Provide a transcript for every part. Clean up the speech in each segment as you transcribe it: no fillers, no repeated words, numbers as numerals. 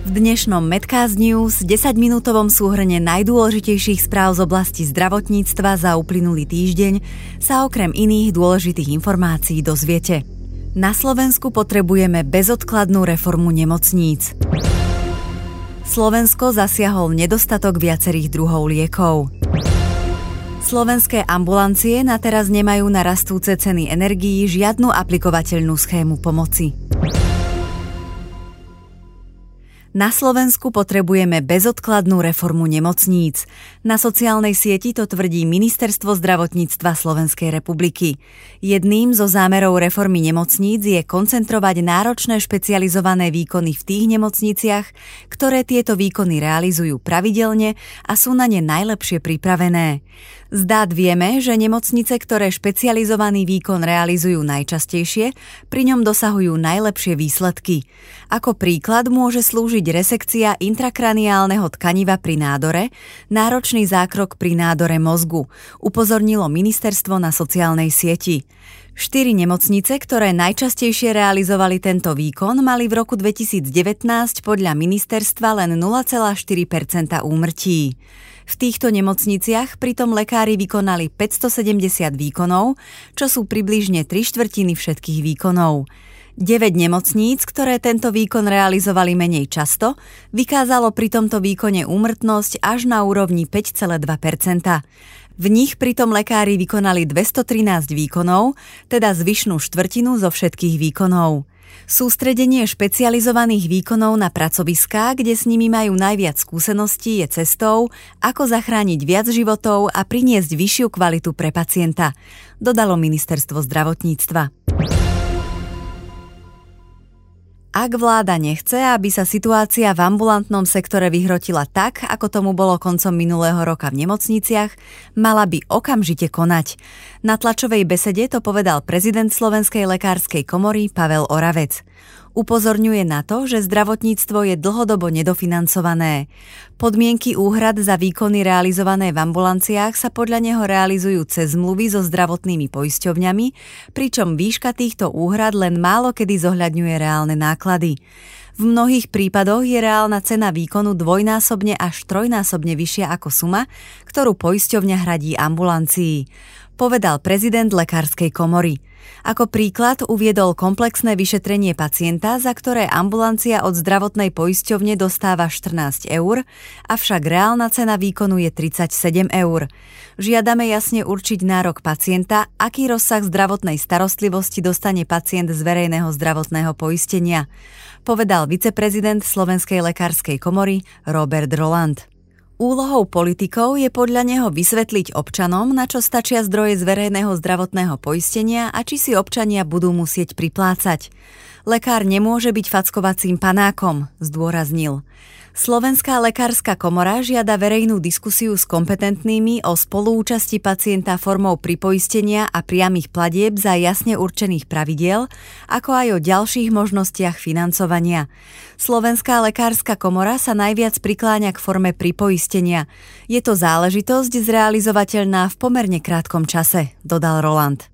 V dnešnom MedCast News 10-minútovom súhrne najdôležitejších správ z oblasti zdravotníctva za uplynulý týždeň sa okrem iných dôležitých informácií dozviete. Na Slovensku potrebujeme bezodkladnú reformu nemocníc. Slovensko zasiahol nedostatok viacerých druhov liekov. Slovenské ambulancie na teraz nemajú na rastúce ceny energií žiadnu aplikovateľnú schému pomoci. Na Slovensku potrebujeme bezodkladnú reformu nemocníc. Na sociálnej sieti to tvrdí Ministerstvo zdravotníctva Slovenskej republiky. Jedným zo zámerov reformy nemocníc je koncentrovať náročné špecializované výkony v tých nemocniciach, ktoré tieto výkony realizujú pravidelne a sú na ne najlepšie pripravené. Z dát vieme, že nemocnice, ktoré špecializovaný výkon realizujú najčastejšie, pri ňom dosahujú najlepšie výsledky. Ako príklad môže slúžiť resekcia intrakraniálneho tkaniva pri nádore, náročný zákrok pri nádore mozgu, upozornilo ministerstvo na sociálnej sieti. 4 nemocnice, ktoré najčastejšie realizovali tento výkon, mali v roku 2019 podľa ministerstva len 0,4% úmrtí. V týchto nemocniciach pritom lekári vykonali 570 výkonov, čo sú približne 3/4 všetkých výkonov. 9 nemocníc, ktoré tento výkon realizovali menej často, vykázalo pri tomto výkone úmrtnosť až na úrovni 5,2%. V nich pritom lekári vykonali 213 výkonov, teda zvyšnú štvrtinu zo všetkých výkonov. Sústredenie špecializovaných výkonov na pracoviská, kde s nimi majú najviac skúseností, je cestou, ako zachrániť viac životov a priniesť vyššiu kvalitu pre pacienta, dodalo Ministerstvo zdravotníctva. Ak vláda nechce, aby sa situácia v ambulantnom sektore vyhrotila tak, ako tomu bolo koncom minulého roka v nemocniciach, mala by okamžite konať. Na tlačovej besede to povedal prezident Slovenskej lekárskej komory Pavel Oravec. Upozorňuje na to, že zdravotníctvo je dlhodobo nedofinancované. Podmienky úhrad za výkony realizované v ambulanciách sa podľa neho realizujú cez zmluvy so zdravotnými poisťovňami, pričom výška týchto úhrad len málo kedy zohľadňuje reálne náklady. V mnohých prípadoch je reálna cena výkonu dvojnásobne až trojnásobne vyššia ako suma, ktorú poisťovňa hradí ambulancii, povedal prezident lekárskej komory. Ako príklad uviedol komplexné vyšetrenie pacienta, za ktoré ambulancia od zdravotnej poisťovne dostáva 14 €, avšak reálna cena výkonu je 37 €. Žiadame jasne určiť nárok pacienta, aký rozsah zdravotnej starostlivosti dostane pacient z verejného zdravotného poistenia, povedal viceprezident Slovenskej lekárskej komory Robert Roland. Úlohou politikov je podľa neho vysvetliť občanom, na čo stačia zdroje z verejného zdravotného poistenia a či si občania budú musieť priplácať. Lekár nemôže byť fackovacím panákom, zdôraznil. Slovenská lekárska komora žiada verejnú diskusiu s kompetentnými o spoluúčasti pacienta formou pripoistenia a priamych platieb za jasne určených pravidiel, ako aj o ďalších možnostiach financovania. Slovenská lekárska komora sa najviac prikláňa k forme pripoistenia. Je to záležitosť zrealizovateľná v pomerne krátkom čase, dodal Roland.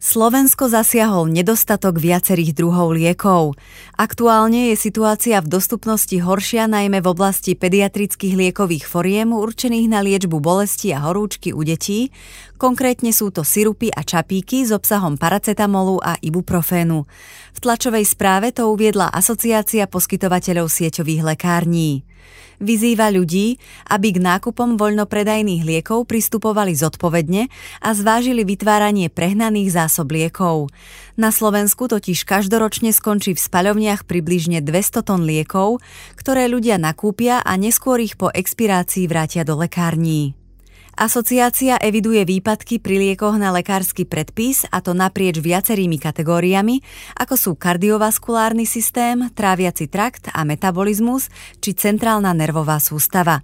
Slovensko zasiahol nedostatok viacerých druhov liekov. Aktuálne je situácia v dostupnosti horšia najmä v oblasti pediatrických liekových foriem určených na liečbu bolesti a horúčky u detí. Konkrétne sú to sirupy a čapíky s obsahom paracetamolu a ibuprofénu. V tlačovej správe to uviedla Asociácia poskytovateľov sieťových lekární. Vyzýva ľudí, aby k nákupom voľnopredajných liekov pristupovali zodpovedne a zvážili vytváranie prehnaných zásob liekov. Na Slovensku totiž každoročne skončí v spaľovniach približne 200 tón liekov, ktoré ľudia nakúpia a neskôr ich po expirácii vrátia do lekární. Asociácia eviduje výpadky pri liekoch na lekársky predpis, a to naprieč viacerými kategóriami, ako sú kardiovaskulárny systém, tráviaci trakt a metabolizmus či centrálna nervová sústava.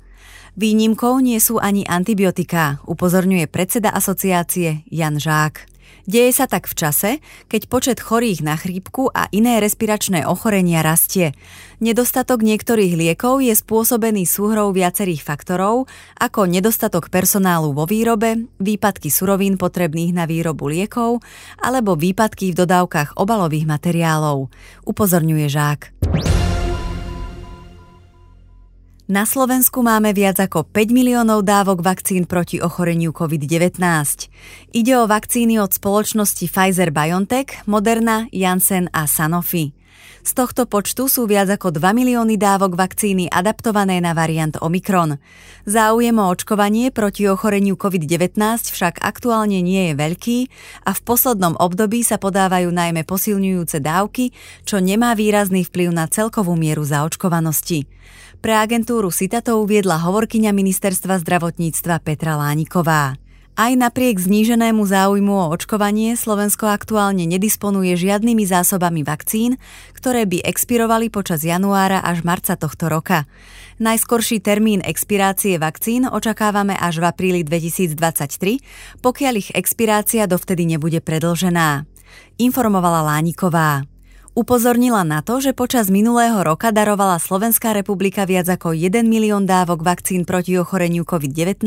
Výnimkou nie sú ani antibiotiká, upozorňuje predseda asociácie Jan Žák. Deje sa tak v čase, keď počet chorých na chrípku a iné respiračné ochorenia rastie. Nedostatok niektorých liekov je spôsobený súhrou viacerých faktorov, ako nedostatok personálu vo výrobe, výpadky surovín potrebných na výrobu liekov alebo výpadky v dodávkach obalových materiálov, upozorňuje Žák. Na Slovensku máme viac ako 5 miliónov dávok vakcín proti ochoreniu COVID-19. Ide o vakcíny od spoločnosti Pfizer-BioNTech, Moderna, Janssen a Sanofi. Z tohto počtu sú viac ako 2 milióny dávok vakcíny adaptované na variant Omikron. Záujem o očkovanie proti ochoreniu COVID-19 však aktuálne nie je veľký a v poslednom období sa podávajú najmä posilňujúce dávky, čo nemá výrazný vplyv na celkovú mieru zaočkovanosti. Pre agentúru SITA to uviedla hovorkyňa ministerstva zdravotníctva Petra Láníková. Aj napriek zníženému záujmu o očkovanie Slovensko aktuálne nedisponuje žiadnymi zásobami vakcín, ktoré by expirovali počas januára až marca tohto roka. Najskorší termín expirácie vakcín očakávame až v apríli 2023, pokiaľ ich expirácia dovtedy nebude predĺžená, informovala Lániková. Upozornila na to, že počas minulého roka darovala Slovenská republika viac ako 1 milión dávok vakcín proti ochoreniu COVID-19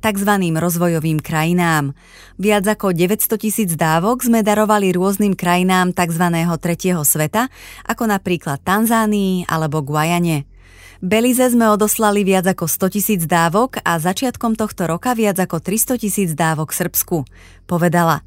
tzv. Rozvojovým krajinám. Viac ako 900 000 dávok sme darovali rôznym krajinám tzv. Tretieho sveta, ako napríklad Tanzánii alebo Guajane. Belize sme odoslali viac ako 100 000 dávok a začiatkom tohto roka viac ako 300 000 dávok Srbsku, povedala.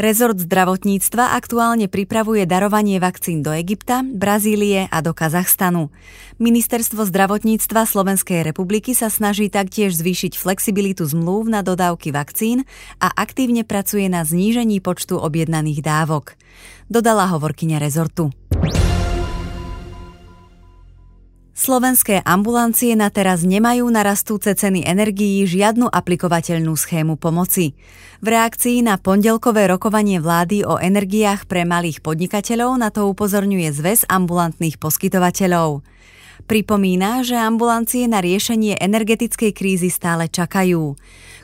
Rezort zdravotníctva aktuálne pripravuje darovanie vakcín do Egypta, Brazílie a do Kazachstanu. Ministerstvo zdravotníctva Slovenskej republiky sa snaží taktiež zvýšiť flexibilitu zmluv na dodávky vakcín a aktívne pracuje na znížení počtu objednaných dávok, dodala hovorkyňa rezortu. Slovenské ambulancie na teraz nemajú na rastúce ceny energií žiadnu aplikovateľnú schému pomoci. V reakcii na pondelkové rokovanie vlády o energiách pre malých podnikateľov na to upozorňuje Zväz ambulantných poskytovateľov. Pripomína, že ambulancie na riešenie energetickej krízy stále čakajú.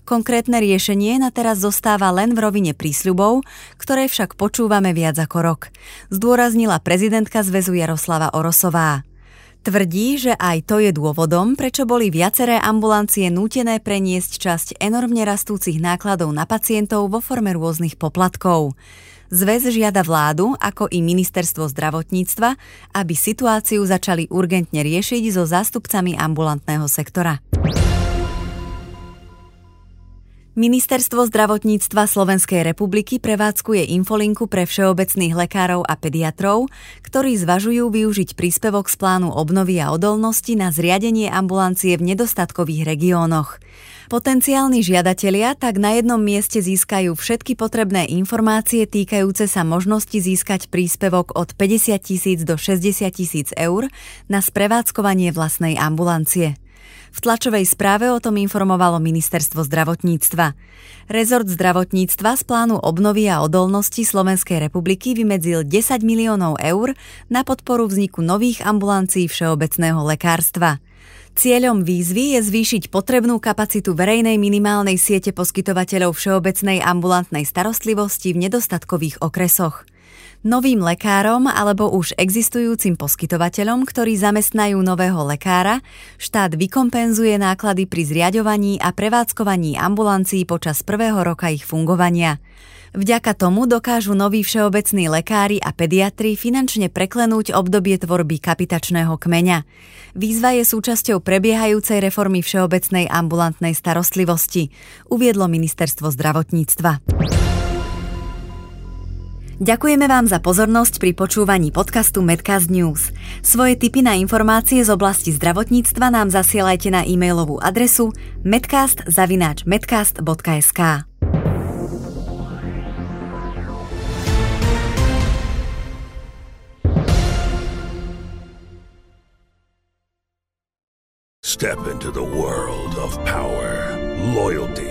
Konkrétne riešenie na teraz zostáva len v rovine prísľubov, ktoré však počúvame viac ako rok, zdôraznila prezidentka Zväzu Jaroslava Orosová. Tvrdí, že aj to je dôvodom, prečo boli viaceré ambulancie nútené preniesť časť enormne rastúcich nákladov na pacientov vo forme rôznych poplatkov. Zväz žiada vládu, ako i ministerstvo zdravotníctva, aby situáciu začali urgentne riešiť so zástupcami ambulantného sektora. Ministerstvo zdravotníctva Slovenskej republiky prevádzkuje infolinku pre všeobecných lekárov a pediatrov, ktorí zvažujú využiť príspevok z plánu obnovy a odolnosti na zriadenie ambulancie v nedostatkových regiónoch. Potenciálni žiadatelia tak na jednom mieste získajú všetky potrebné informácie týkajúce sa možnosti získať príspevok od 50 000 do 60 000 eur na sprevádzkovanie vlastnej ambulancie. V tlačovej správe o tom informovalo Ministerstvo zdravotníctva. Rezort zdravotníctva z plánu obnovy a odolnosti Slovenskej republiky vymedzil 10 miliónov eur na podporu vzniku nových ambulancií všeobecného lekárstva. Cieľom výzvy je zvýšiť potrebnú kapacitu verejnej minimálnej siete poskytovateľov všeobecnej ambulantnej starostlivosti v nedostatkových okresoch. Novým lekárom alebo už existujúcim poskytovateľom, ktorí zamestnajú nového lekára, štát vykompenzuje náklady pri zriaďovaní a prevádzkovaní ambulancií počas prvého roka ich fungovania. Vďaka tomu dokážu noví všeobecní lekári a pediatri finančne preklenúť obdobie tvorby kapitačného kmeňa. Výzva je súčasťou prebiehajúcej reformy všeobecnej ambulantnej starostlivosti, uviedlo Ministerstvo zdravotníctva. Ďakujeme vám za pozornosť pri počúvaní podcastu MedCast News. Svoje tipy na informácie z oblasti zdravotníctva nám zasielajte na e-mailovú adresu medcast@medcast.sk. Step into the world of power. loyalty,